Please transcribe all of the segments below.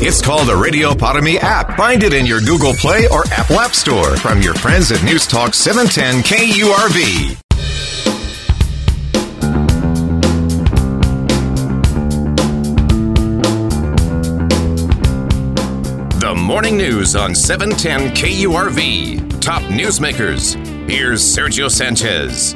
It's called the Radiopotomy app. Find it in your Google Play or Apple App Store from your friends at News Talk 710 KURV. Morning news on 710 KURV. Top newsmakers. Here's Sergio Sanchez.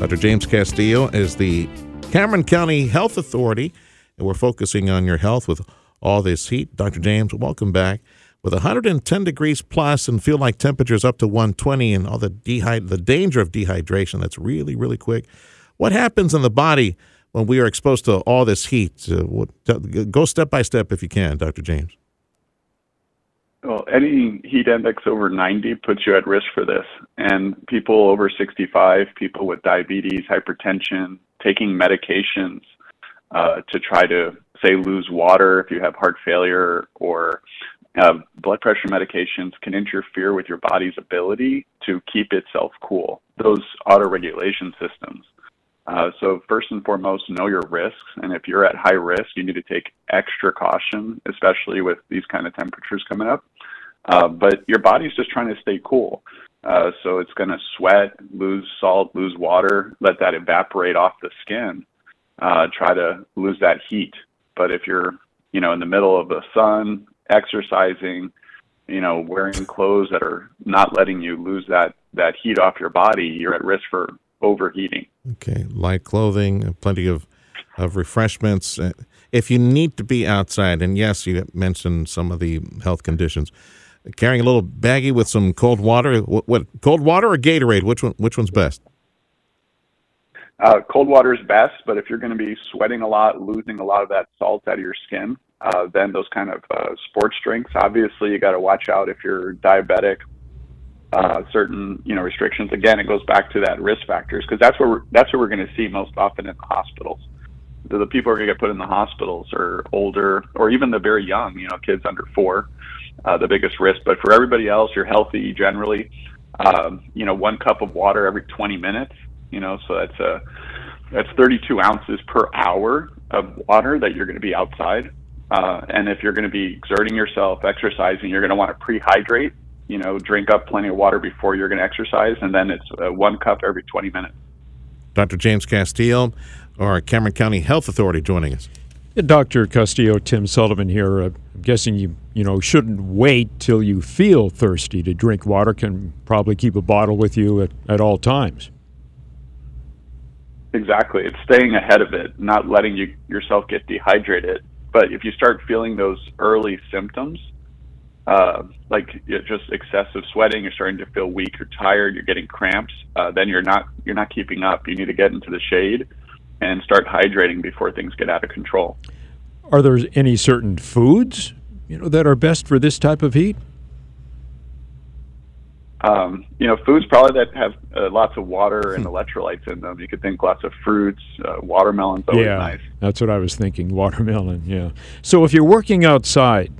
Dr. James Castillo is the Cameron County Health Authority, and we're focusing on your health with all this heat. Dr. James, welcome back. With 110 degrees plus and feel like temperatures up to 120 and all the danger of dehydration, that's really, really quick. What happens in the body when we are exposed to all this heat? Go step by step if you can, Dr. James. Well, any heat index over 90 puts you at risk for this. And people over 65, people with diabetes, hypertension, taking medications to try to, say, lose water if you have heart failure, or blood pressure medications can interfere with your body's ability to keep itself cool, those auto-regulation systems. So first and foremost, know your risks. And if you're at high risk, you need to take extra caution, especially with these kind of temperatures coming up. But your body's just trying to stay cool. So it's going to sweat, lose salt, lose water, let that evaporate off the skin, try to lose that heat. But if you're, in the middle of the sun, exercising, wearing clothes that are not letting you lose that heat off your body, you're at risk for overheating. Okay, light clothing, plenty of refreshments. If you need to be outside, and yes, you mentioned some of the health conditions, carrying a little baggie with some cold water. What cold water or Gatorade? Which one's best? Cold water is best, but if you're going to be sweating a lot, losing a lot of that salt out of your skin, then those kind of sports drinks. Obviously, you got to watch out if you're diabetic. Certain, restrictions. Again, it goes back to that risk factors, because that's what we're going to see most often in the hospitals. The people who are going to get put in the hospitals are older, or even the very young, kids under 4, the biggest risk. But for everybody else, you're healthy generally. 1 cup of water every 20 minutes, so that's 32 ounces per hour of water that you're going to be outside. And if you're going to be exerting yourself, exercising, you're going to want to pre-hydrate. Drink up plenty of water before you're going to exercise, and then it's 1 cup every 20 minutes. Dr. James Castillo, our Cameron County Health Authority, joining us. Yeah, Dr. Castillo, Tim Sullivan here. I'm guessing you shouldn't wait till you feel thirsty to drink water. Can probably keep a bottle with you at all times. Exactly. It's staying ahead of it, not letting yourself get dehydrated. But if you start feeling those early symptoms, just excessive sweating, you're starting to feel weak, you're tired, you're getting cramps, then you're not keeping up. You need to get into the shade and start hydrating before things get out of control. Are there any certain foods, that are best for this type of heat? Foods probably that have lots of water and electrolytes in them. You could think lots of fruits, watermelon's always nice. That's what I was thinking, watermelon, yeah. So if you're working outside,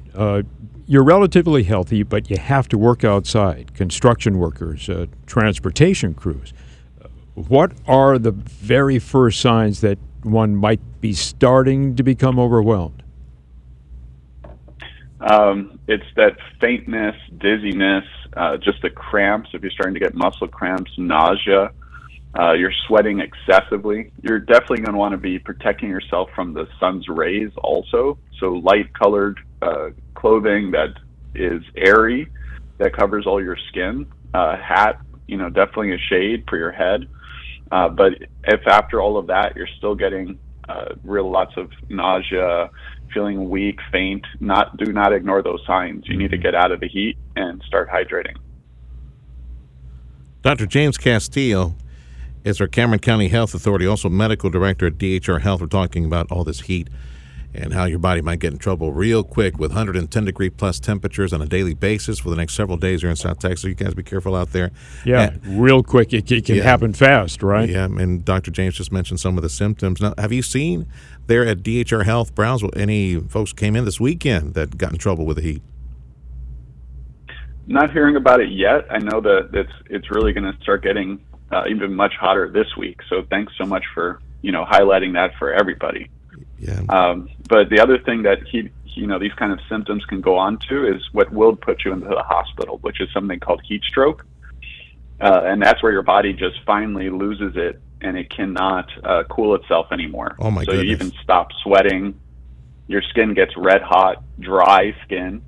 you're relatively healthy, but you have to work outside. Construction workers, transportation crews. What are the very first signs that one might be starting to become overwhelmed? It's that faintness, dizziness, just the cramps. If you're starting to get muscle cramps, nausea, you're sweating excessively. You're definitely going to want to be protecting yourself from the sun's rays also. So light-colored clothing that is airy, that covers all your skin, hat, definitely a shade for your head. But if after all of that, you're still getting lots of nausea, feeling weak, faint, do not ignore those signs. You need to get out of the heat and start hydrating. Dr. James Castillo is our Cameron County Health Authority, also medical director at DHR Health. We're talking about all this heat and how your body might get in trouble real quick with 110-degree-plus temperatures on a daily basis for the next several days here in South Texas. You guys be careful out there. Yeah, real quick. It can happen fast, right? Yeah, and Dr. James just mentioned some of the symptoms. Now, have you seen there at DHR Health Brownsville any folks came in this weekend that got in trouble with the heat? Not hearing about it yet. I know that it's really going to start getting even much hotter this week. So thanks so much for, highlighting that for everybody. Yeah. But the other thing that these kind of symptoms can go on to is what will put you into the hospital, which is something called heat stroke. And that's where your body just finally loses it and it cannot cool itself anymore. Oh my goodness. You even stop sweating. Your skin gets red hot, dry skin,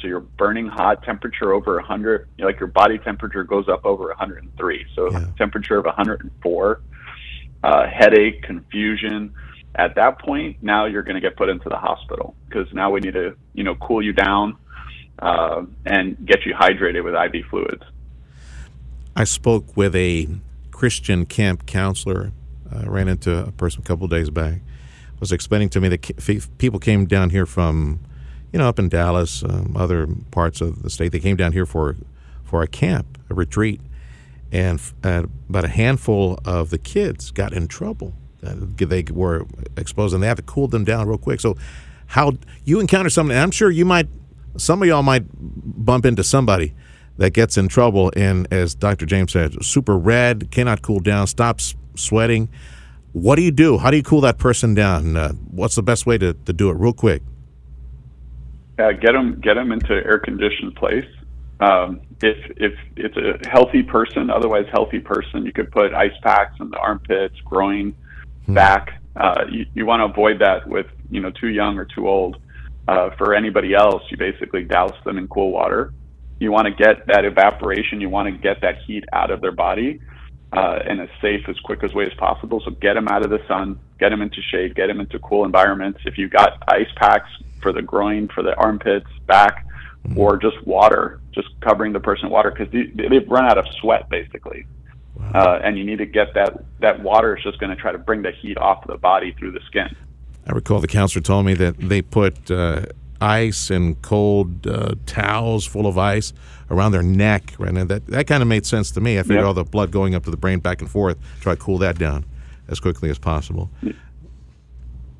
so you're burning hot, temperature over 100, like your body temperature goes up over 103. So temperature of 104, headache, confusion. At that point, now you're going to get put into the hospital because now we need to, cool you down and get you hydrated with IV fluids. I spoke with a Christian camp counselor. I ran into a person a couple of days back. Was explaining to me that people came down here from, up in Dallas, other parts of the state. They came down here for a camp, a retreat, and about a handful of the kids got in trouble. They were exposed, and they have to cool them down real quick. So how you encounter something, and I'm sure some of y'all might bump into somebody that gets in trouble, and as Dr. James said, super red, cannot cool down, stops sweating. What do you do? How do you cool that person down? What's the best way to do it real quick? Get them into an air-conditioned place. If it's a healthy person, you could put ice packs in the armpits, groin, back. You want to avoid that with, too young or too old. For anybody else, you basically douse them in cool water. You want to get that evaporation. You want to get that heat out of their body in as safe, as quick as way as possible. So get them out of the sun, get them into shade, get them into cool environments. If you've got ice packs for the groin, for the armpits, back, or just water, just covering the person in water because they've run out of sweat basically. Wow. And you need to get that water is just going to try to bring the heat off the body through the skin. I recall the counselor told me that they put ice and cold towels full of ice around their neck. Right now, that kind of made sense to me. I figured all the blood going up to the brain back and forth, try to cool that down as quickly as possible.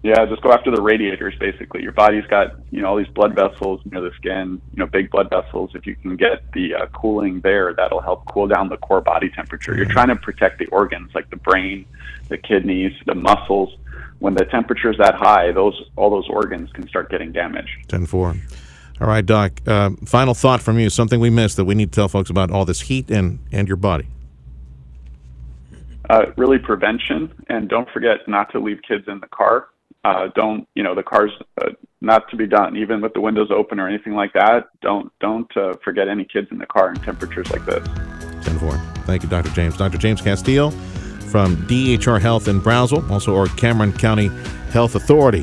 Yeah, just go after the radiators, basically. Your body's got, all these blood vessels near the skin, big blood vessels. If you can get the cooling there, that'll help cool down the core body temperature. You're trying to protect the organs like the brain, the kidneys, the muscles. When the temperature is that high, all those organs can start getting damaged. 10-4. All right, Doc. Final thought from you, something we missed that we need to tell folks about all this heat and your body. Really prevention, and don't forget not to leave kids in the car. The car's not to be done, even with the windows open or anything like that. Don't forget any kids in the car in temperatures like this. 10-4. Thank you, Dr. James. Dr. James Castillo from DHR Health in Brownsville, also our Cameron County Health Authority.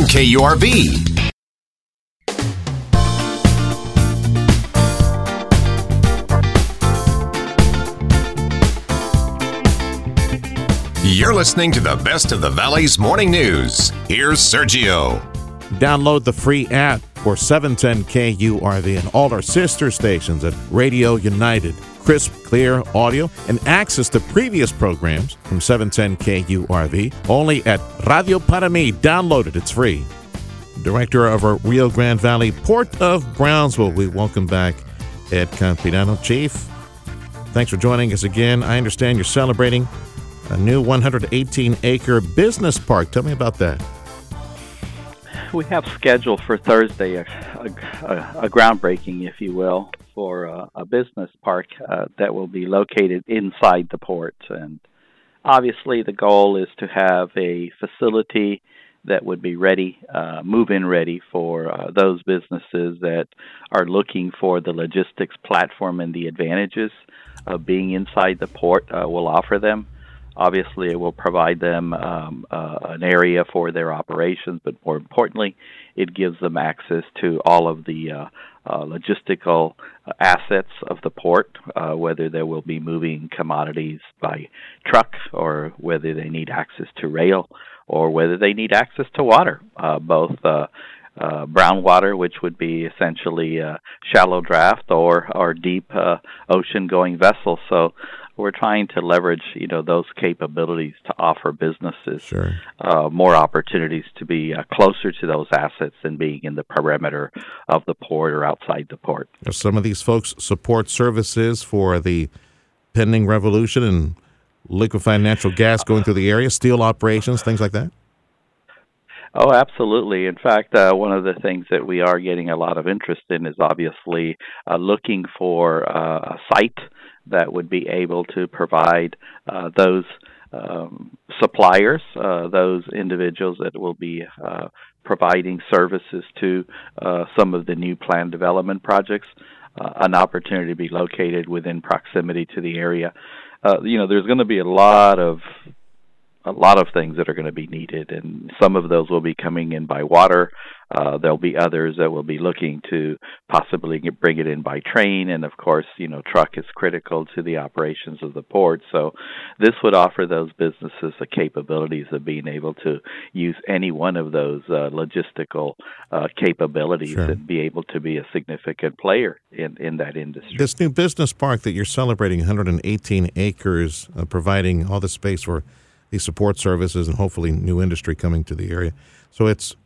KURV. You're listening to the best of the Valley's morning news. Here's Sergio. Download the free app for 710 KURV and all our sister stations at Radio United. Crisp, clear audio and access to previous programs from 710 KURV only at Radio Para Mí. Download it. It's free. Director of our Rio Grande Valley Port of Brownsville, we welcome back Ed Campirano. Chief, thanks for joining us again. I understand you're celebrating a new 118-acre business park. Tell me about that. We have scheduled for Thursday a groundbreaking, if you will, for a business park that will be located inside the port. And obviously the goal is to have a facility that would be ready, move-in ready for those businesses that are looking for the logistics platform and the advantages of being inside the port will offer them. Obviously, it will provide them an area for their operations, but more importantly, it gives them access to all of the logistical assets of the port, whether they will be moving commodities by truck or whether they need access to rail or whether they need access to water, both brown water, which would be essentially shallow draft or deep ocean-going vessels. So we're trying to leverage, those capabilities to offer businesses sure. More opportunities to be closer to those assets than being in the perimeter of the port or outside the port. Some of these folks support services for the pending revolution and liquefied natural gas going through the area, steel operations, things like that? Oh, absolutely. In fact, one of the things that we are getting a lot of interest in is obviously looking for a site that would be able to provide those suppliers, those individuals that will be providing services to some of the new planned development projects, an opportunity to be located within proximity to the area. There's going to be a lot of things that are going to be needed, and some of those will be coming in by water. There'll be others that will be looking to possibly bring it in by train, and of course, truck is critical to the operations of the port. So this would offer those businesses the capabilities of being able to use any one of those logistical capabilities sure. and be able to be a significant player in that industry. This new business park that you're celebrating, 118 acres, providing all the space for these support services and hopefully new industry coming to the area. So it's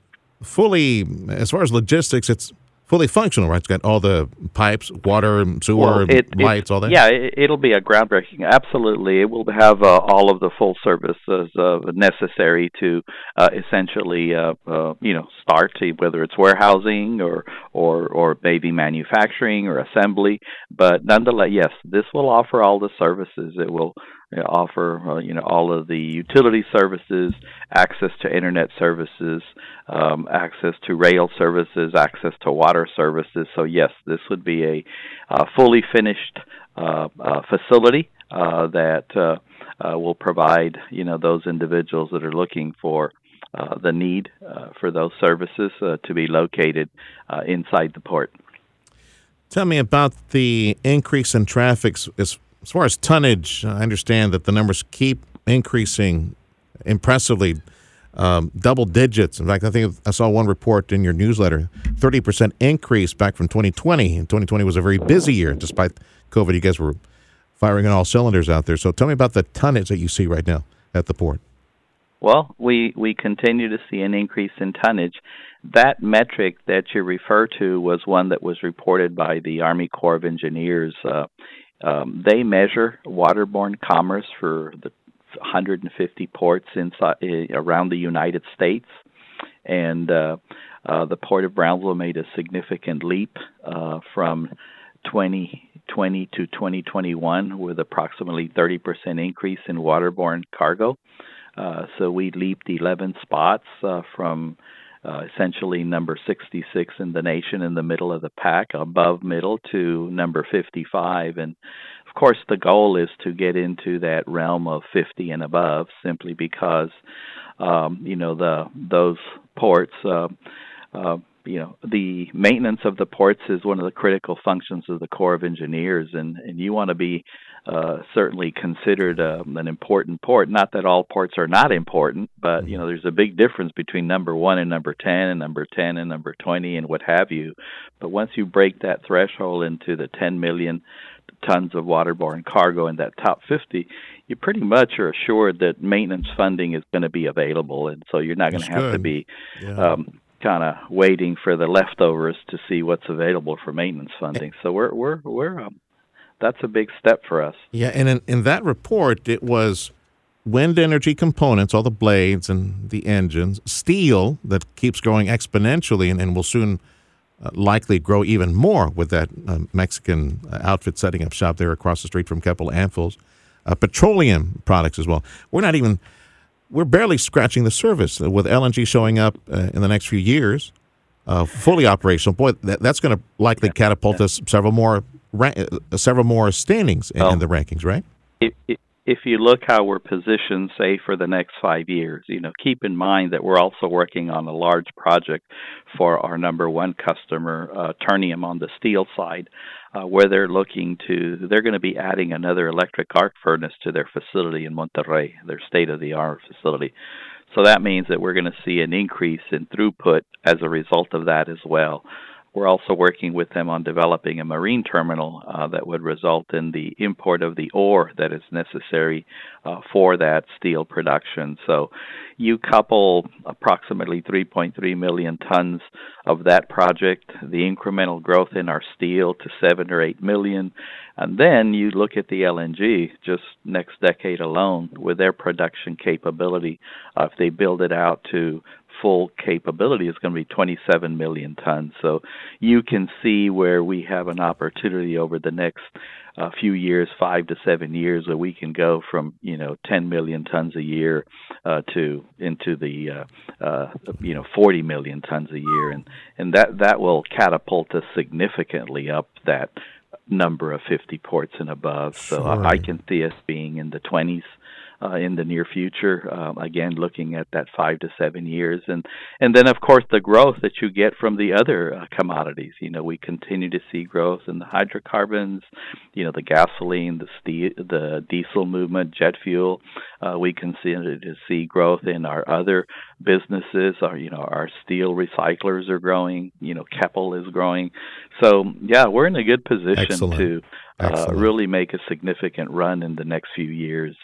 fully, as far as logistics, it's fully functional, right? It's got all the pipes, water, sewer, lights, all that? Yeah, it'll be a groundbreaking. Absolutely. It will have all of the full services necessary to essentially, start, whether it's warehousing or maybe manufacturing or assembly. But nonetheless, yes, this will offer all the services. It will offer all of the utility services, access to internet services, access to rail services, access to water services. So yes, this would be a fully finished facility that will provide those individuals that are looking for the need for those services to be located inside the port. Tell me about the increase in traffic. As far as tonnage, I understand that the numbers keep increasing impressively, double digits. In fact, I think I saw one report in your newsletter, 30% increase back from 2020. And 2020 was a very busy year. Despite COVID, you guys were firing on all cylinders out there. So tell me about the tonnage that you see right now at the port. Well, we continue to see an increase in tonnage. That metric that you refer to was one that was reported by the Army Corps of Engineers. They measure waterborne commerce for the 150 ports inside around the United States, and the Port of Brownsville made a significant leap from 2020 to 2021 with approximately 30% increase in waterborne cargo. So we leaped 11 spots from essentially number 66 in the nation, in the middle of the pack, above middle, to number 55. And, of course, the goal is to get into that realm of 50 and above, simply because, those ports, the maintenance of the ports is one of the critical functions of the Corps of Engineers, and you want to be certainly considered an important port. Not that all ports are not important, but there's a big difference between number 1 and number 10 and number 10 and number 20 and what have you. But once you break that threshold into the 10 million tons of waterborne cargo in that top 50, you pretty much are assured that maintenance funding is going to be available, and so you're not going to have to be kind of waiting for the leftovers to see what's available for maintenance funding. So we're that's a big step for us. Yeah, and in that report, it was wind energy components, all the blades and the engines, steel that keeps growing exponentially and will soon likely grow even more with that Mexican outfit setting up shop there across the street from Keppel Amfels. Petroleum products as well. We're barely scratching the surface with LNG showing up in the next few years, fully operational. Boy, that's going to likely catapult us several more standings in the rankings, right? If you look how we're positioned, say, for the next 5 years, keep in mind that we're also working on a large project for our number one customer, Ternium, on the steel side, where they're going to be adding another electric arc furnace to their facility in Monterrey, their state-of-the-art facility. So that means that we're going to see an increase in throughput as a result of that as well. We're also working with them on developing a marine terminal that would result in the import of the ore that is necessary for that steel production. So you couple approximately 3.3 million tons of that project, the incremental growth in our steel to 7 or 8 million, and then you look at the LNG just next decade alone with their production capability. If they build it out to full capability, is going to be 27 million tons. So you can see where we have an opportunity over the next few years, 5 to 7 years, where we can go from 10 million tons a year to 40 million tons a year, and that will catapult us significantly up that number of 50 ports and above. Sure. So I can see us being in the 20s. In the near future, again, looking at that 5 to 7 years. And then, of course, the growth that you get from the other commodities. We continue to see growth in the hydrocarbons, the gasoline, the diesel movement, jet fuel. We continue to see growth in our other businesses. Our steel recyclers are growing. Keppel is growing. So, yeah, we're in a good position to really make a significant run in the next few years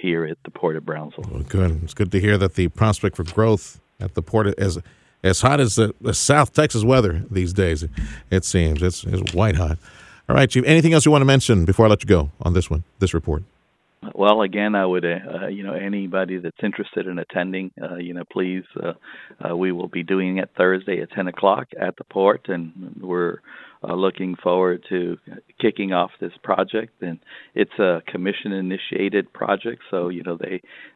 here at the Port of Brownsville. Well, good. It's good to hear that the prospect for growth at the port is as hot as the South Texas weather these days, it seems. It's white hot. All right, Chief, anything else you want to mention before I let you go on this report? Well, again, I would, anybody that's interested in attending, please, we will be doing it Thursday at 10 o'clock at the port, and we're looking forward to kicking off this project. And it's a commission-initiated project, so,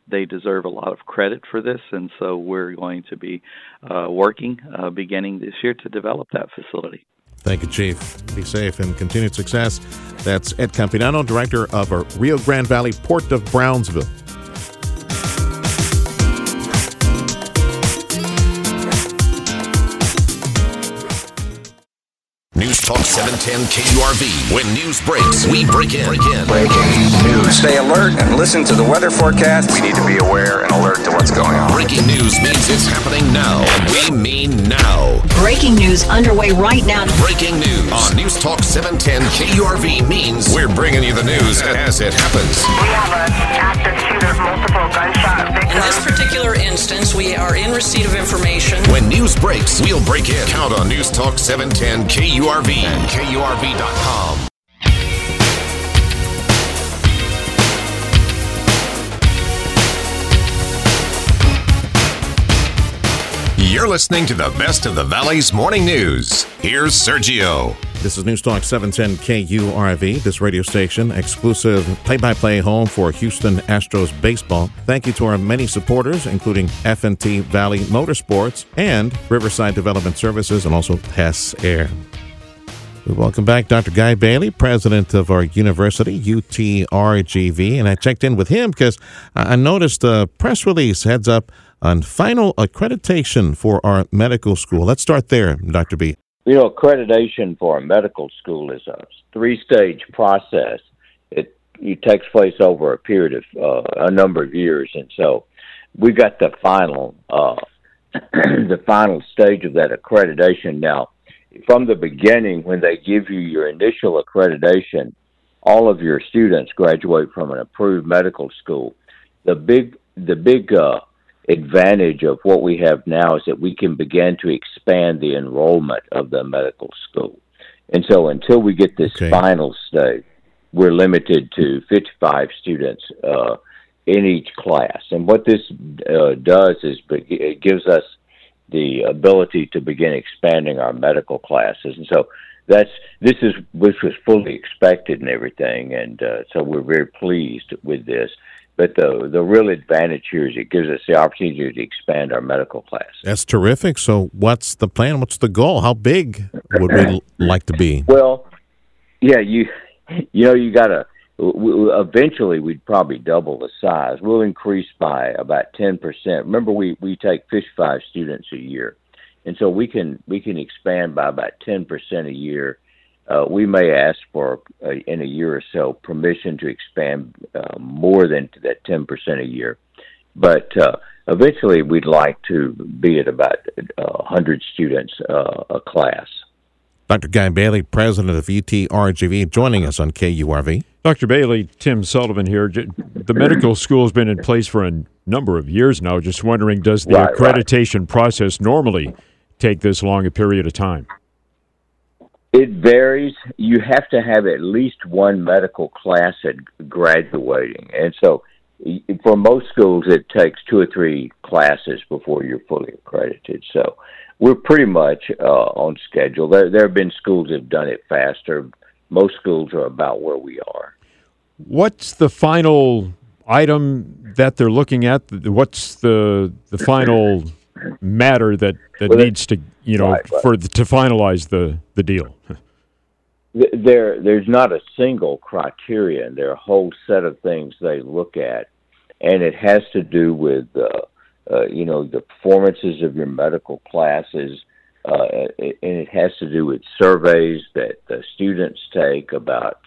they deserve a lot of credit for this, and so we're going to be working beginning this year to develop that facility. Thank you, Chief. Be safe and continued success. That's Ed Campirano, Director of Rio Grande Valley Port of Brownsville. News Talk 710 KURV. When news breaks, we break in. Breaking news. Stay alert and listen to the weather forecast. We need to be aware and alert to what's going on. Breaking news means it's happening now, and we mean now. Breaking news underway right now. Breaking news on News Talk 710 KURV means we're bringing you the news as it happens. We have an active shooter of multiple gunshot victims. In this particular instance, we are in receipt of information. When news breaks, we'll break in. Count on News Talk 710 KURV. And KURV.com. You're listening to the best of the Valley's morning news. Here's Sergio. This is News Talk 710 KURV, this radio station, exclusive play-by-play home for Houston Astros baseball. Thank you to our many supporters, including F&T Valley Motorsports and Riverside Development Services, and also Pass Air. We welcome back Dr. Guy Bailey, president of our university, UTRGV, and I checked in with him because I noticed a press release heads up on final accreditation for our medical school. Let's start there, Dr. B. Accreditation for a medical school is a three-stage process. It takes place over a period of a number of years, and so we've got the final, the final stage of that accreditation now. From the beginning, when they give you your initial accreditation, all of your students graduate from an approved medical school. The big advantage of what we have now is that we can begin to expand the enrollment of the medical school. And so until we get this final stage, we're limited to 55 students in each class. And what this does is it gives us the ability to begin expanding our medical classes. And so this was fully expected and everything, and so we're very pleased with this. But the real advantage here is it gives us the opportunity to expand our medical class. That's terrific. So what's the plan? What's the goal? How big would we like to be? Well, yeah, you got to eventually we'd probably double the size. We'll increase by about 10%. Remember, we take 55 students a year, and so we can expand by about 10% a year. We may ask for, in a year or so, permission to expand more than to that 10% a year. But eventually we'd like to be at about 100 students a class. Dr. Guy Bailey, president of UTRGV, joining us on KURV. Dr. Bailey, Tim Sullivan here. The medical school has been in place for a number of years now. Just wondering, does the accreditation process normally take this long a period of time? It varies. You have to have at least one medical class at graduating. And so for most schools, it takes 2 or 3 classes before you're fully accredited. So we're pretty much on schedule. There have been schools that have done it faster. Most schools are about where we are. What's the final item that they're looking at? What's the final matter that needs to, to finalize the deal? There's not a single criterion. There are a whole set of things they look at, and it has to do with the performances of your medical classes, and it has to do with surveys that the students take about,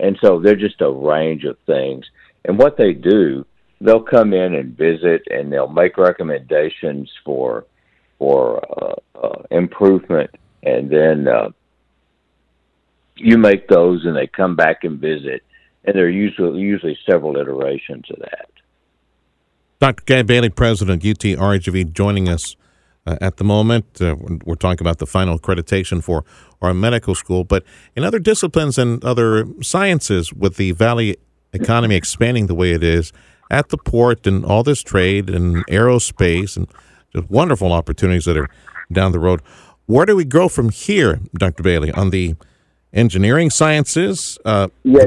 and so they're just a range of things. And what they do, they'll come in and visit, and they'll make recommendations for improvement, and then you make those, and they come back and visit, and there are usually several iterations of that. Dr. Guy Bailey, president of UTRGV, joining us at the moment. We're talking about the final accreditation for our medical school, but in other disciplines and other sciences, with the Valley economy expanding the way it is, at the port and all this trade and aerospace and just wonderful opportunities that are down the road. Where do we go from here, Dr. Bailey, on the engineering sciences,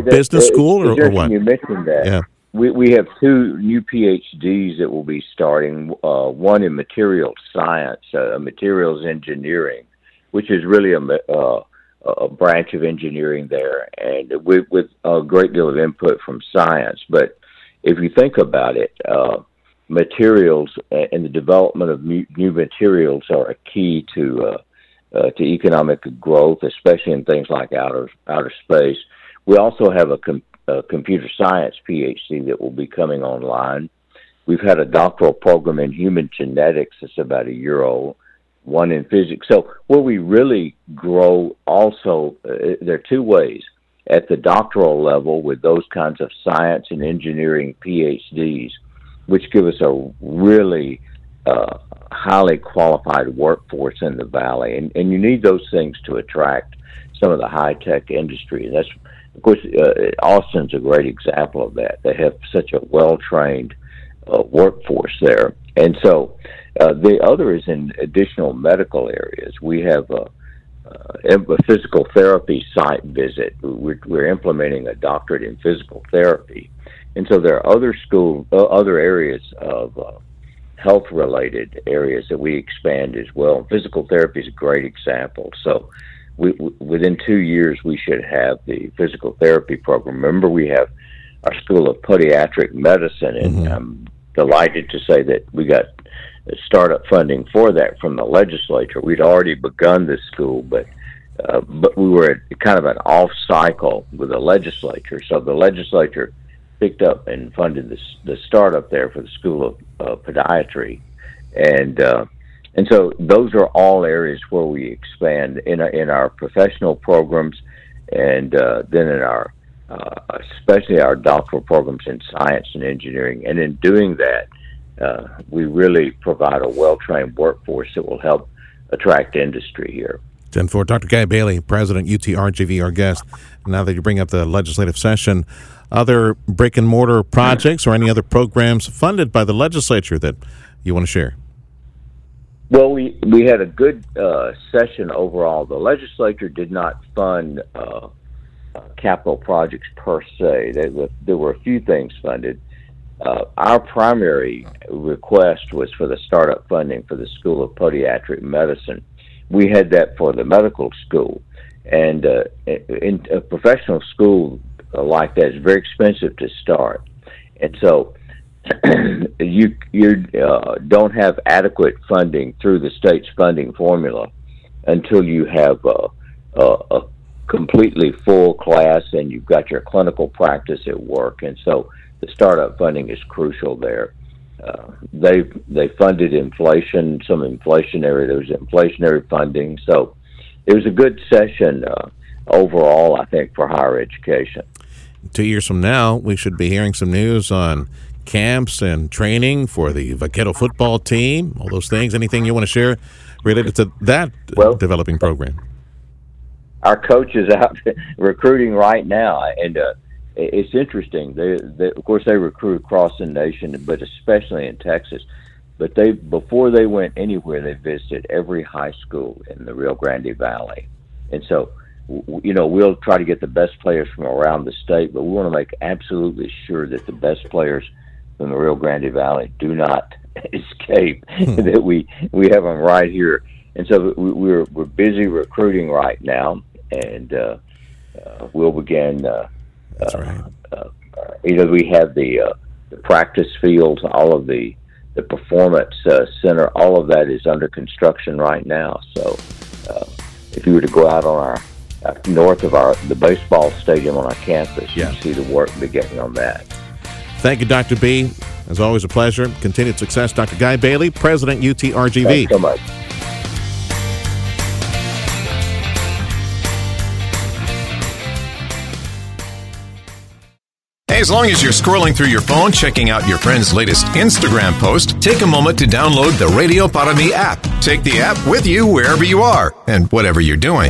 business school, or what? You mentioned that. Yeah. We have 2 new PhDs that will be starting, one in material science, materials engineering, which is really a branch of engineering there, and with a great deal of input from science. But if you think about it, materials and the development of new materials are a key to economic growth, especially in things like outer space. We also have a computer science PhD that will be coming online. We've had a doctoral program in human genetics that's about a year old, one in physics. So where we really grow also, there are 2 ways. At the doctoral level with those kinds of science and engineering PhDs, which give us a really highly qualified workforce in the Valley. And you need those things to attract some of the high-tech industry. And that's, of course, Austin's a great example of that. They have such a well-trained workforce there. And so the other is in additional medical areas. We have a physical therapy site visit. We're implementing a doctorate in physical therapy, and so there are other areas of health-related areas that we expand as well. Physical therapy is a great example. So, within 2 years, we should have the physical therapy program. Remember, we have our School of Podiatric Medicine, and I'm delighted to say that we got startup funding for that from the legislature. We'd already begun this school, but we were at kind of an off cycle with the legislature. So the legislature picked up and funded the startup there for the School of Podiatry, and so those are all areas where we expand in our professional programs, and then in our especially our doctoral programs in science and engineering. And in doing that, we really provide a well-trained workforce that will help attract industry here. 10-4, Dr. Guy Bailey, president, UTRGV, our guest. Now that you bring up the legislative session, other brick-and-mortar projects or any other programs funded by the legislature that you want to share? Well, we had a good session overall. The legislature did not fund capital projects per se. There were a few things funded. Our primary request was for the startup funding for the School of Podiatric Medicine. We had that for the medical school. And in a professional school like that is very expensive to start. And so you don't have adequate funding through the state's funding formula until you have a completely full class and you've got your clinical practice at work. And so the startup funding is crucial there. They funded inflation, there was inflationary funding. So it was a good session overall, I think, for higher education. 2 years from now, we should be hearing some news on camps and training for the Vaquero football team, all those things. Anything you want to share related to that developing program? Our coach is out recruiting right now, and it's interesting. Of course, they recruit across the nation, but especially in Texas. But before they went anywhere, they visited every high school in the Rio Grande Valley. And so, we'll try to get the best players from around the state, but we want to make absolutely sure that the best players from the Rio Grande Valley do not escape, that we have them right here. And so we're busy recruiting right now, and we'll begin. That's right. We have the practice fields, all of the performance center, all of that is under construction right now. So if you were to go out on our north of the baseball stadium on our campus, you'd see the work beginning on that. Thank you, Dr. B. As always, a pleasure. Continued success, Dr. Guy Bailey, President, UTRGV. Thanks so much. As long as you're scrolling through your phone, checking out your friend's latest Instagram post, take a moment to download the Radio Para Mí app. Take the app with you wherever you are and whatever you're doing.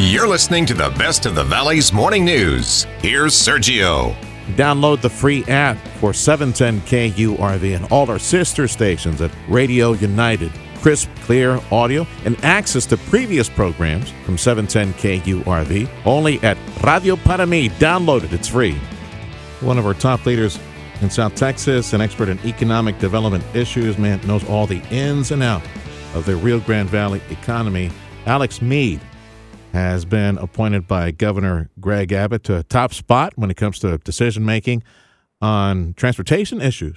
You're listening to the best of the Valley's morning news. Here's Sergio. Download the free app for 710 KURV and all our sister stations at Radio United. Crisp, clear audio and access to previous programs from 710 KURV only at Radio Para Mí. Download it. It's free. One of our top leaders in South Texas, an expert in economic development issues, man, knows all the ins and outs of the Rio Grande Valley economy. Alex Meade has been appointed by Governor Greg Abbott to a top spot when it comes to decision-making on transportation issues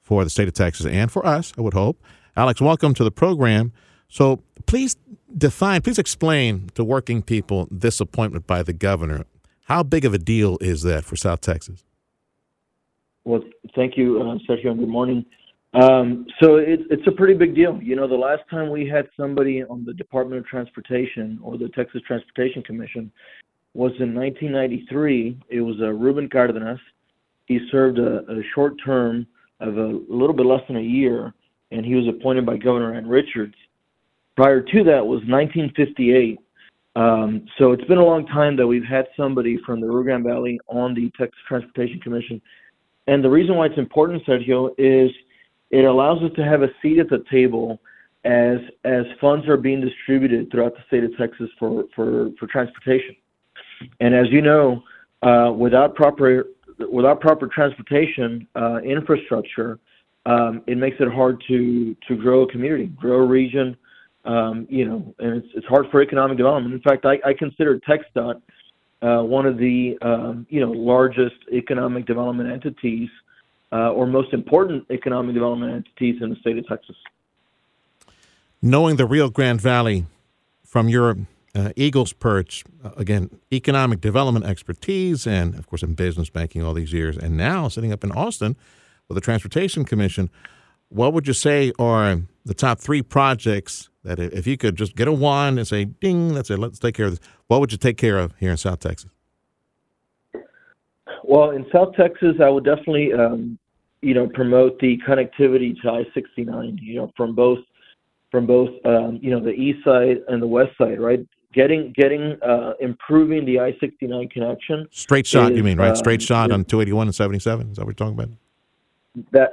for the state of Texas and for us, I would hope. Alex, welcome to the program. So please explain to working people this appointment by the governor. How big of a deal is that for South Texas? Well, thank you, Sergio, and good morning. So it's a pretty big deal. The last time we had somebody on the Department of Transportation or the Texas Transportation Commission was in 1993. It was Ruben Cardenas. He served a short term of a little bit less than a year, and he was appointed by Governor Ann Richards. Prior to that was 1958. So it's been a long time that we've had somebody from the Rio Grande Valley on the Texas Transportation Commission. And the reason why it's important, Sergio, is it allows us to have a seat at the table as funds are being distributed throughout the state of Texas for transportation. And as you know, without proper transportation infrastructure, it makes it hard to grow a community, grow a region, and it's hard for economic development. In fact, I consider TxDOT one of the largest economic development entities or most important economic development entities in the state of Texas. Knowing the Rio Grande Valley from your Eagles perch, again, economic development expertise and, of course, in business banking all these years, and now sitting up in Austin with the Transportation Commission, what would you say are the top three projects that if you could just get a wand and say, ding, that's it, let's take care of this, what would you take care of here in South Texas? Well, in South Texas, I would definitely, promote the connectivity to I-69, from both the east side and the west side, right? Getting improving the I-69 connection. Straight shot, you mean, right? Straight shot on 281 and 77. Is that what you're talking about?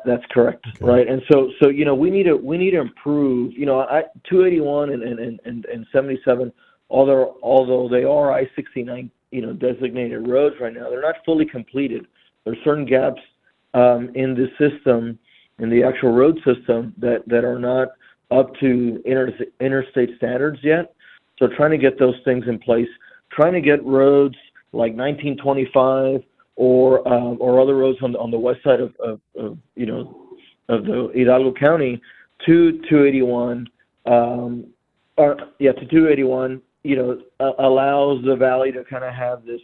That's correct, okay. Right? And so we need to improve. 281 and 77. Although they are I-69, designated roads right now, they're not fully completed. There's certain gaps in the system, in the actual road system, that are not up to interstate standards yet. So trying to get those things in place, trying to get roads like 1925 or other roads on the west side of the Hidalgo County to 281, to 281, allows the valley to kind of have this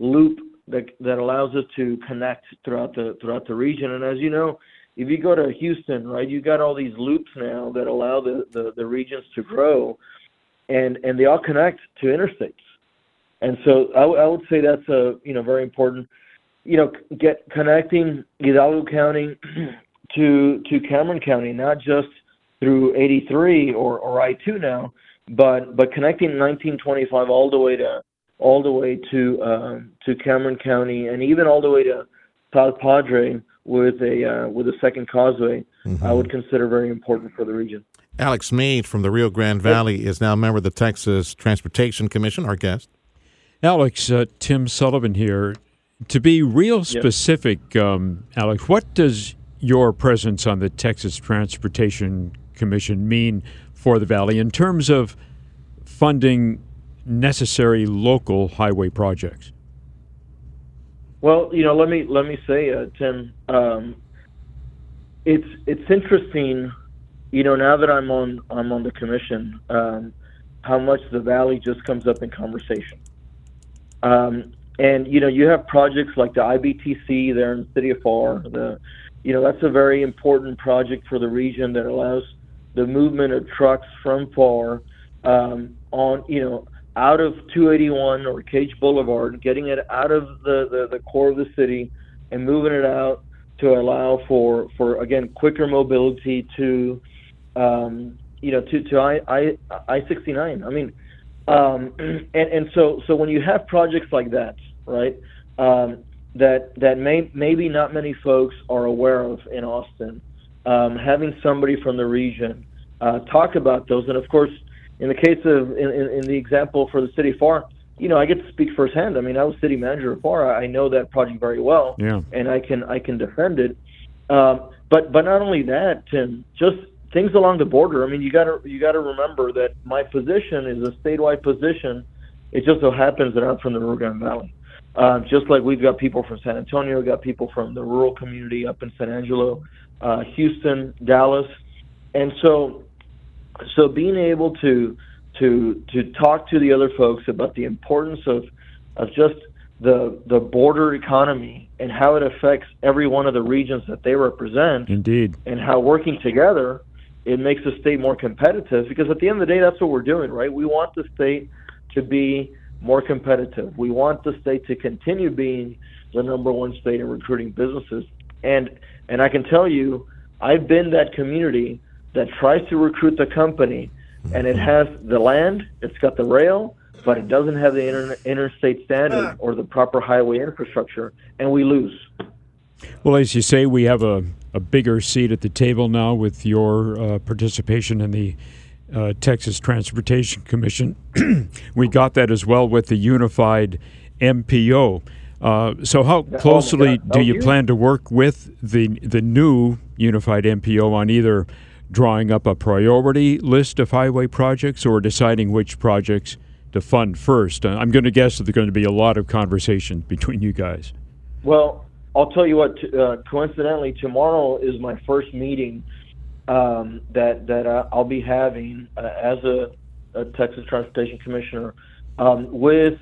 loop that allows us to connect throughout the region. And as you know, if you go to Houston, right, you got all these loops now that allow the regions to grow. And they all connect to interstates, and so I would say that's a very important, get connecting Hidalgo County to Cameron County, not just through 83 or I-2 now, but connecting 1925 all the way to Cameron County, and even all the way to South Padre with a second causeway. Mm-hmm. I would consider very important for the region. Alex Meade from the Rio Grande Valley is now a member of the Texas Transportation Commission, our guest. Alex, Tim Sullivan here. To be real specific, yep. Alex, what does your presence on the Texas Transportation Commission mean for the Valley in terms of funding necessary local highway projects? Well, let me say, Tim, it's interesting. Now that I'm on the commission, how much the valley just comes up in conversation. And you have projects like the IBTC there in the city of FAR. That's a very important project for the region that allows the movement of trucks from FAR out of 281 or Cage Boulevard, getting it out of the core of the city and moving it out to allow for again quicker mobility to. To I-69. I mean, and so when you have projects like that, right, that maybe not many folks are aware of in Austin, having somebody from the region talk about those, and of course, in the case of in the example for the city of FAR, I get to speak firsthand. I mean, I was city manager of FAR. I know that project very well, yeah. And I can defend it. But not only that, Tim, just things along the border. I mean, you gotta remember that my position is a statewide position. It just so happens that I'm from the Rio Grande Valley. Just like we've got people from San Antonio, we've got people from the rural community up in San Angelo, Houston, Dallas, and so being able to talk to the other folks about the importance of just the border economy and how it affects every one of the regions that they represent. Indeed, and how working together. It makes the state more competitive, because at the end of the day, that's what we're doing, right? We want the state to be more competitive. We want the state to continue being the number one state in recruiting businesses. And I can tell you, I've been that community that tries to recruit the company, and it has the land, it's got the rail, but it doesn't have the interstate standard or the proper highway infrastructure, and we lose. Well, as you say, we have a bigger seat at the table now with your participation in the Texas Transportation Commission. We got that as well with the unified MPO. So how closely do you plan to work with the new unified MPO on either drawing up a priority list of highway projects or deciding which projects to fund first? I'm going to guess that there's going to be a lot of conversation between you guys. Well, I'll tell you what. Coincidentally, tomorrow is my first meeting that I'll be having as a Texas Transportation Commissioner with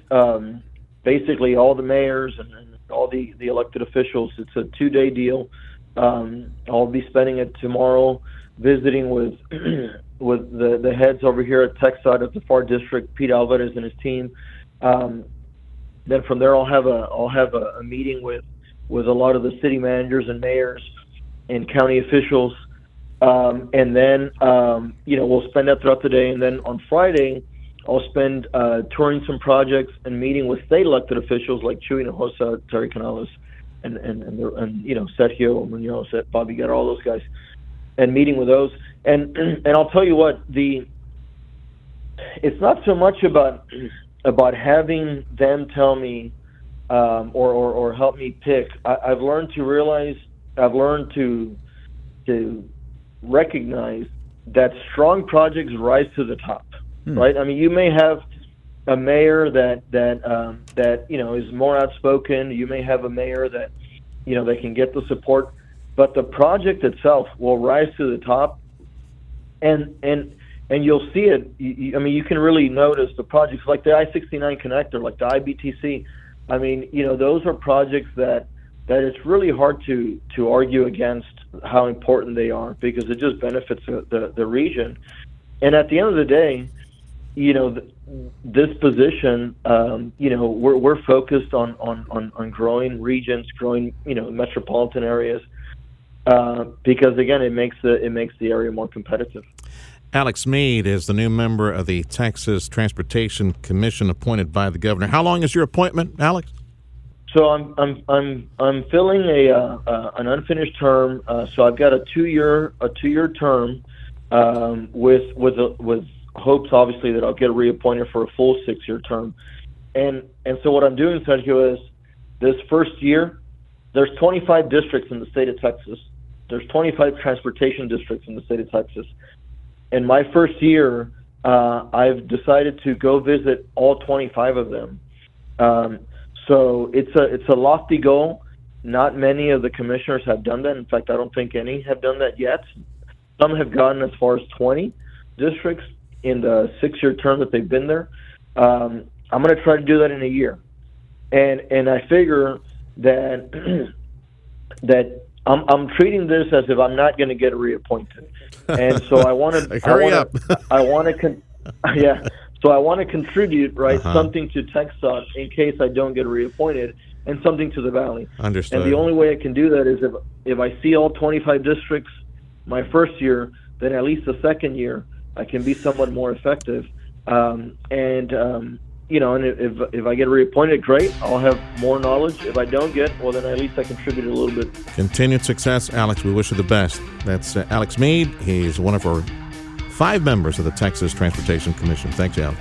basically all the mayors and all the elected officials. It's a 2-day deal. I'll be spending it tomorrow visiting with with the heads over here at TxDOT of the FAR district, Pete Alvarez and his team. Then from there, I'll have a meeting with a lot of the city managers and mayors and county officials. And then, we'll spend that throughout the day. And then on Friday, I'll spend touring some projects and meeting with state elected officials like Chuy Hinojosa, Terry Canales, and Sergio Munoz, Bobby Guerra, all those guys, and meeting with those. And I'll tell you what, it's not so much about having them tell me or help me pick. I've learned to recognize that strong projects rise to the top, right? I mean, you may have a mayor that is more outspoken. You may have a mayor that can get the support, but the project itself will rise to the top, and you'll see it. You can really notice the projects like the I-69 connector, like the IBTC. I mean, those are projects that it's really hard to argue against how important they are, because it just benefits the region. And at the end of the day, this position, we're focused on growing regions, growing metropolitan areas, because again, it makes the area more competitive. Alex Meade is the new member of the Texas Transportation Commission appointed by the governor. How long is your appointment, Alex? So I'm filling an unfinished term. So I've got a two year term, with hopes obviously that I'll get reappointed for a full 6-year term. And so what I'm doing, Sergio, is this first year, there's 25 districts in the state of Texas. There's 25 transportation districts in the state of Texas. In my first year, I've decided to go visit all 25 of them. So it's a lofty goal. Not many of the commissioners have done that. In fact, I don't think any have done that yet. Some have gotten as far as 20 districts in the 6-year term that they've been there. I'm going to try to do that in a year, and I figure that I'm treating this as if I'm not going to get reappointed, and so I want to hurry up. So I want to contribute, right, something to TxDOT in case I don't get reappointed, and something to the Valley. Understood. And the only way I can do that is if I see all 25 districts my first year, then at least the second year I can be somewhat more effective. And if I get reappointed, great. I'll have more knowledge. If I don't get, well, then at least I contribute a little bit. Continued success, Alex. We wish you the best. That's Alex Meade. He's one of our 5 members of the Texas Transportation Commission. Thanks, Alex.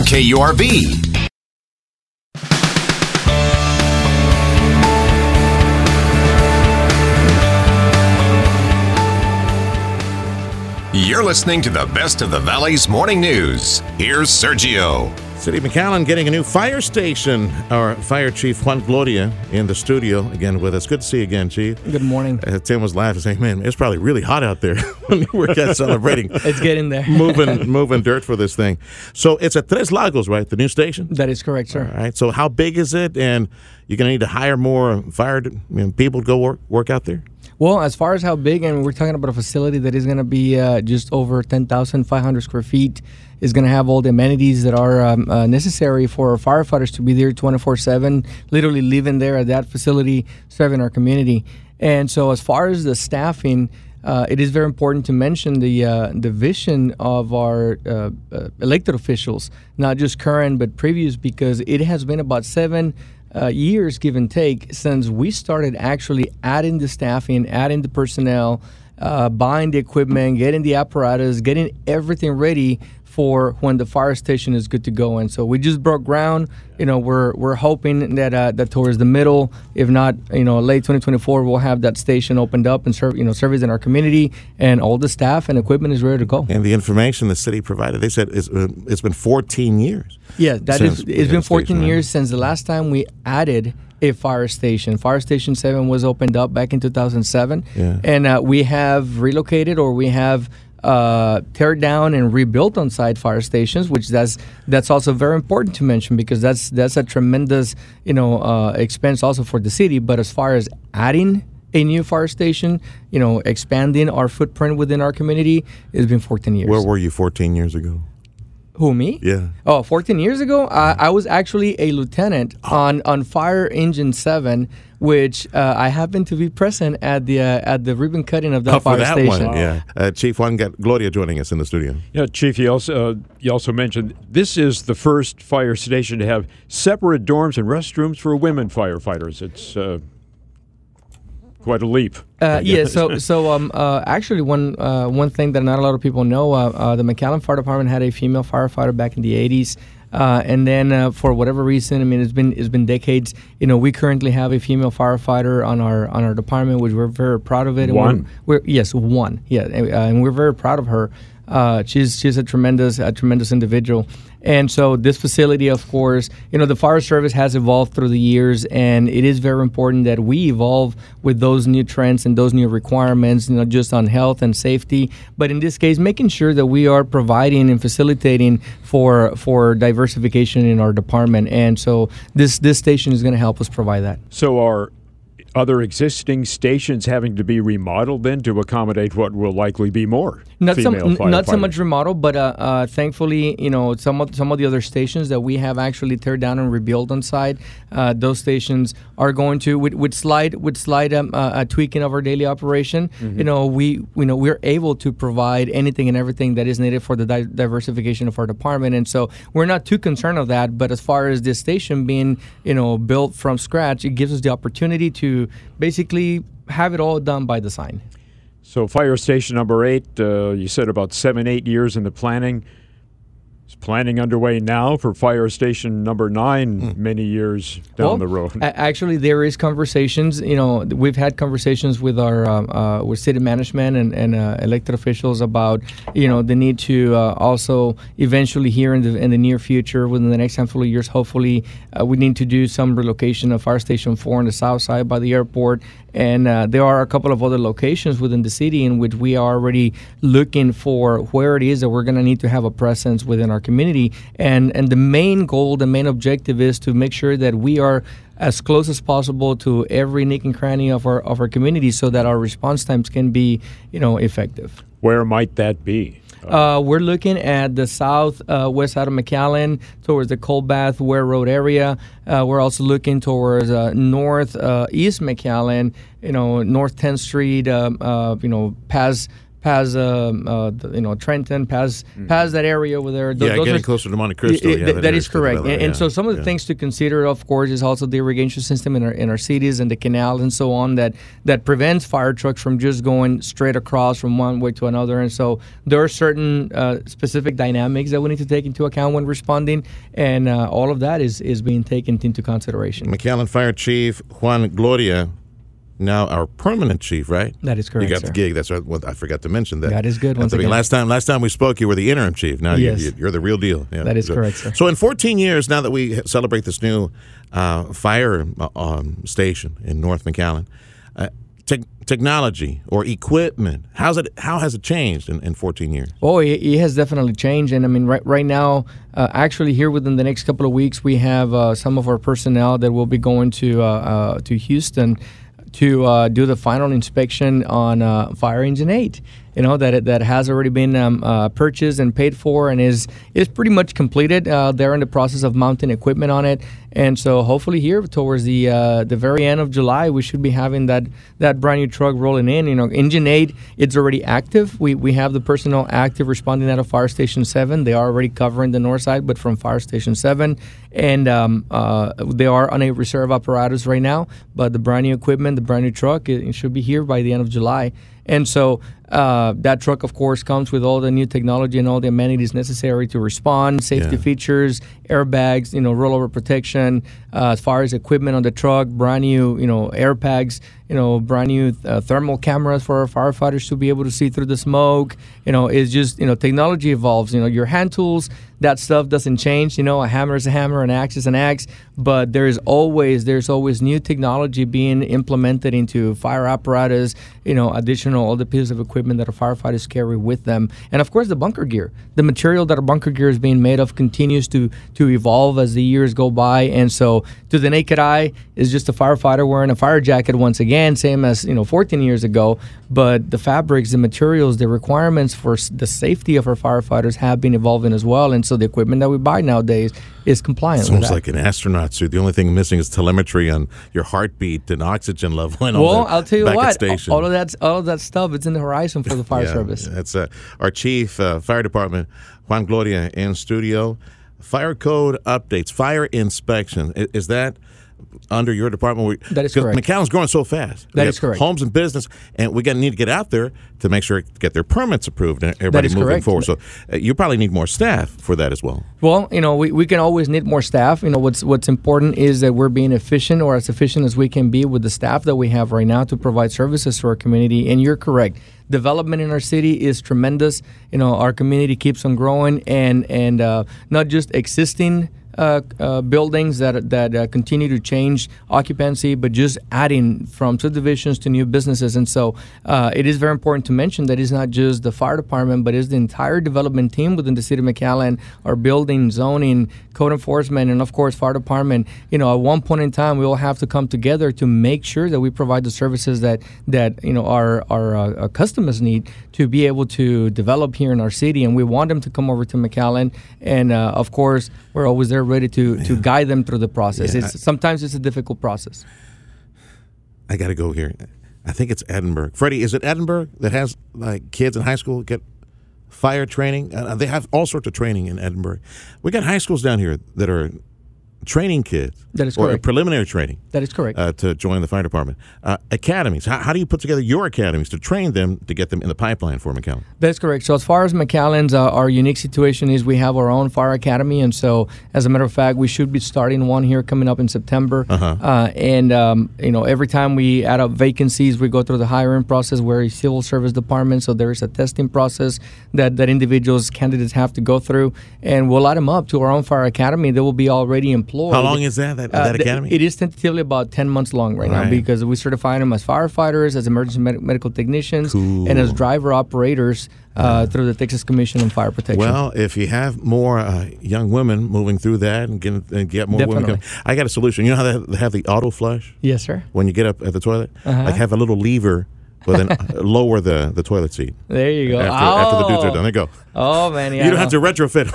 KURV. You're listening to the best of the Valley's morning news. Here's Sergio. City of McAllen getting a new fire station. Our fire chief, Juan Gloria, in the studio again with us. Good to see you again, Chief. Good morning. Tim was laughing, saying, man, it's probably really hot out there when we're celebrating. It's getting there. moving dirt for this thing. So it's at Tres Lagos, right, the new station? That is correct, sir. All right. So how big is it? And you're going to need to hire more fire people to go work out there? Well, as far as how big, and we're talking about a facility that is going to be just over 10,500 square feet, is going to have all the amenities that are necessary for firefighters to be there 24/7, literally living there at that facility, serving our community. And so as far as the staffing, it is very important to mention the vision of our elected officials, not just current but previous, because it has been about 7 years, give and take, since we started actually adding the staffing, adding the personnel, buying the equipment, getting the apparatus, getting everything ready for when the fire station is good to go. And so we just broke ground. You know, we're hoping that that towards the middle, if not, you know, late 2024, we'll have that station opened up and serve, you know, service in our community, and all the staff and equipment is ready to go. And the information the city provided, they said it's been 14 years. Yeah, it's been 14 years since the last time we added a fire station. Fire Station 7 was opened up back in 2007, and we have relocated, or we have teared down and rebuilt on site fire stations, which that's also very important to mention, because that's a tremendous, you know, expense also for the city. But as far as adding a new fire station, you know, expanding our footprint within our community, it's been 14 years. Where were you 14 years ago? Who, me? Yeah. Oh, 14 years ago, I was actually a lieutenant on Fire Engine 7, which I happened to be present at the ribbon cutting of that fire station. For that one, yeah. Chief Juan Gloria joining us in the studio. Yeah, Chief, you also mentioned this is the first fire station to have separate dorms and restrooms for women firefighters. It's quite a leap. Yeah. Actually, one thing that not a lot of people know, the McAllen Fire Department had a female firefighter back in the 80s, and then for whatever reason, I mean, it's been decades. You know, we currently have a female firefighter on our department, which we're very proud of it. And one. Yes, one. Yeah, and we're very proud of her. She's a tremendous individual. And so this facility, of course, you know, the fire service has evolved through the years, and it is very important that we evolve with those new trends and those new requirements, you know, just on health and safety. But in this case, making sure that we are providing and facilitating for diversification in our department. And so this station is going to help us provide that. So our other existing stations having to be remodeled then to accommodate what will likely be more not so much remodeled, but thankfully, you know, some of the other stations that we have actually tear down and rebuild on site, those stations are going to with slight tweaking of our daily operation. Mm-hmm. You know, we're able to provide anything and everything that is needed for the diversification of our department, and so we're not too concerned of that. But as far as this station being, you know, built from scratch, it gives us the opportunity to basically have it all done by design. So fire station number 8, you said about 7-8 years in the planning. Is planning underway now for fire station number 9 many years down the road? Actually, there is conversations. You know, we've had conversations with our with city management and elected officials about, you know, the need to also eventually here in the near future, within the next handful of years, hopefully, we need to do some relocation of fire station 4 on the south side by the airport. And there are a couple of other locations within the city in which we are already looking for where it is that we're going to need to have a presence within our community. And the main goal, the main objective is to make sure that we are as close as possible to every nick and cranny of our community so that our response times can be, you know, effective. Where might that be? We're looking at the south west side of McAllen towards the Colbath Ware Road area. We're also looking towards north east McAllen, you know, north 10th Street, you know, past Trenton, past that area over there. Getting closer to Monte Cristo. That is correct. And so some of the things to consider, of course, is also the irrigation system in our cities and the canal and so on that prevents fire trucks from just going straight across from one way to another. And so there are certain specific dynamics that we need to take into account when responding, and all of that is being taken into consideration. McAllen Fire Chief Juan Gloria, now our permanent chief, right? That is correct. You got the gig. That's right. Well, I forgot to mention that. That is good. Once again. Last time we spoke, you were the interim chief. Now you're the real deal. Yeah, that is correct, sir. So in 14 years, now that we celebrate this new fire station in North McAllen, technology or equipment, how has it changed in 14 years? Oh, it has definitely changed. And I mean, right now, actually here within the next couple of weeks, we have some of our personnel that will be going to Houston to do the final inspection on Fire Engine 8, you know, that has already been purchased and paid for and is pretty much completed. They're in the process of mounting equipment on it, and so hopefully here towards the very end of July, we should be having that brand new truck rolling in. You know, Engine 8, it's already active. We have the personnel active responding out of Fire Station 7. They are already covering the north side, but from Fire Station 7, and they are on a reserve apparatus right now. But the brand new equipment, the brand new truck, it should be here by the end of July. And so That truck, of course, comes with all the new technology and all the amenities necessary to respond, safety features, airbags, rollover protection, as far as equipment on the truck, brand new, airbags, brand new thermal cameras for our firefighters to be able to see through the smoke. It's just, technology evolves. Your hand tools, that stuff doesn't change. A hammer is a hammer, an axe is an axe, but there's always new technology being implemented into fire apparatus, additional, all the pieces of equipment that our firefighters carry with them. And of course, the bunker gear. The material that our bunker gear is being made of continues to evolve as the years go by. And so to the naked eye, it's just a firefighter wearing a fire jacket once again, same as 14 years ago. But the fabrics, the materials, the requirements for the safety of our firefighters have been evolving as well. And so the equipment that we buy nowadays is compliant with that. It's almost like an astronaut suit. The only thing missing is telemetry on your heartbeat and oxygen level. And well, I'll tell you what, all of that stuff, it's in the horizon for the fire service. That's our chief, fire department, Juan Gloria, in studio. Fire code updates, fire inspection. Is that under your department? That is correct. McAllen's growing so fast. That is correct. Homes and business, and we need to get out there to make sure get their permits approved and everybody moving forward. So you probably need more staff for that as well. Well, we can always need more staff. What's important is that we're being efficient, or as efficient as we can be, with the staff that we have right now to provide services to our community. And you're correct. Development in our city is tremendous. Our community keeps on growing, and not just existing buildings that continue to change occupancy, but just adding from subdivisions to new businesses. And so it is very important to mention that it's not just the fire department, but it's the entire development team within the city of McAllen, our building, zoning, code enforcement, and of course fire department. At one point in time, we all have to come together to make sure that we provide the services that our customers need to be able to develop here in our city. And we want them to come over to McAllen, and of course we're always there, ready to guide them through the process. Yeah, sometimes it's a difficult process. I got to go here. I think it's Edinburgh. Freddie, is it Edinburgh that has kids in high school get fire training? They have all sorts of training in Edinburgh. We got high schools down here that are training kids. That is correct. Or preliminary training. That is correct. To join the fire department. Academies. How do you put together your academies to train them, to get them in the pipeline for McAllen? That's correct. So as far as McAllen's, our unique situation is we have our own fire academy. And so, as a matter of fact, we should be starting one here coming up in September. Every time we add up vacancies, we go through the hiring process. We're a civil service department, so there is a testing process that individuals, candidates have to go through. And we'll add them up to our own fire academy. They will be already in. How long is that academy? It is tentatively about 10 months long now, because we certify them as firefighters, as emergency medical technicians, and as driver operators through the Texas Commission on Fire Protection. Well, if you have more young women moving through that and get more women coming, I got a solution. You know how they have the auto flush? Yes, sir. When you get up at the toilet, have a little lever. Well, then lower the toilet seat. There you go. After the dudes are done. There you go. Oh, man. Yeah, you don't have to retrofit.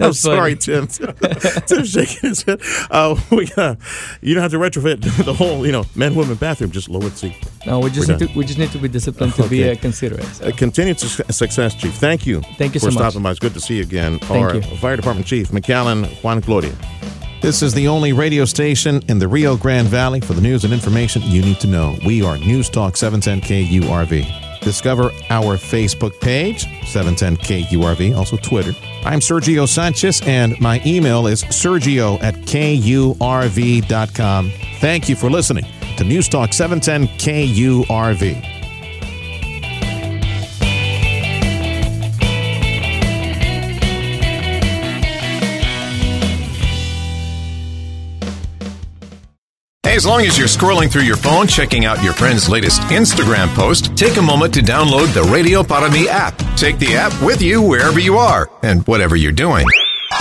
I'm sorry, Tim. Tim's shaking his head. You don't have to retrofit the whole, men, women bathroom. Just lower the seat. No, we just need to be disciplined to be considerate. So. Continued success, Chief. Thank you. Thank you so much for stopping by. It's good to see you again. Thank you. Fire Department Chief, McAllen, Juan Gloria. This is the only radio station in the Rio Grande Valley for the news and information you need to know. We are News Talk 710 KURV. Discover our Facebook page, 710KURV, also Twitter. I'm Sergio Sanchez, and my email is sergio@kurv.com. Thank you for listening to News Talk 710 KURV. As long as you're scrolling through your phone, checking out your friend's latest Instagram post, take a moment to download the Radio Para Mí app. Take the app with you wherever you are and whatever you're doing.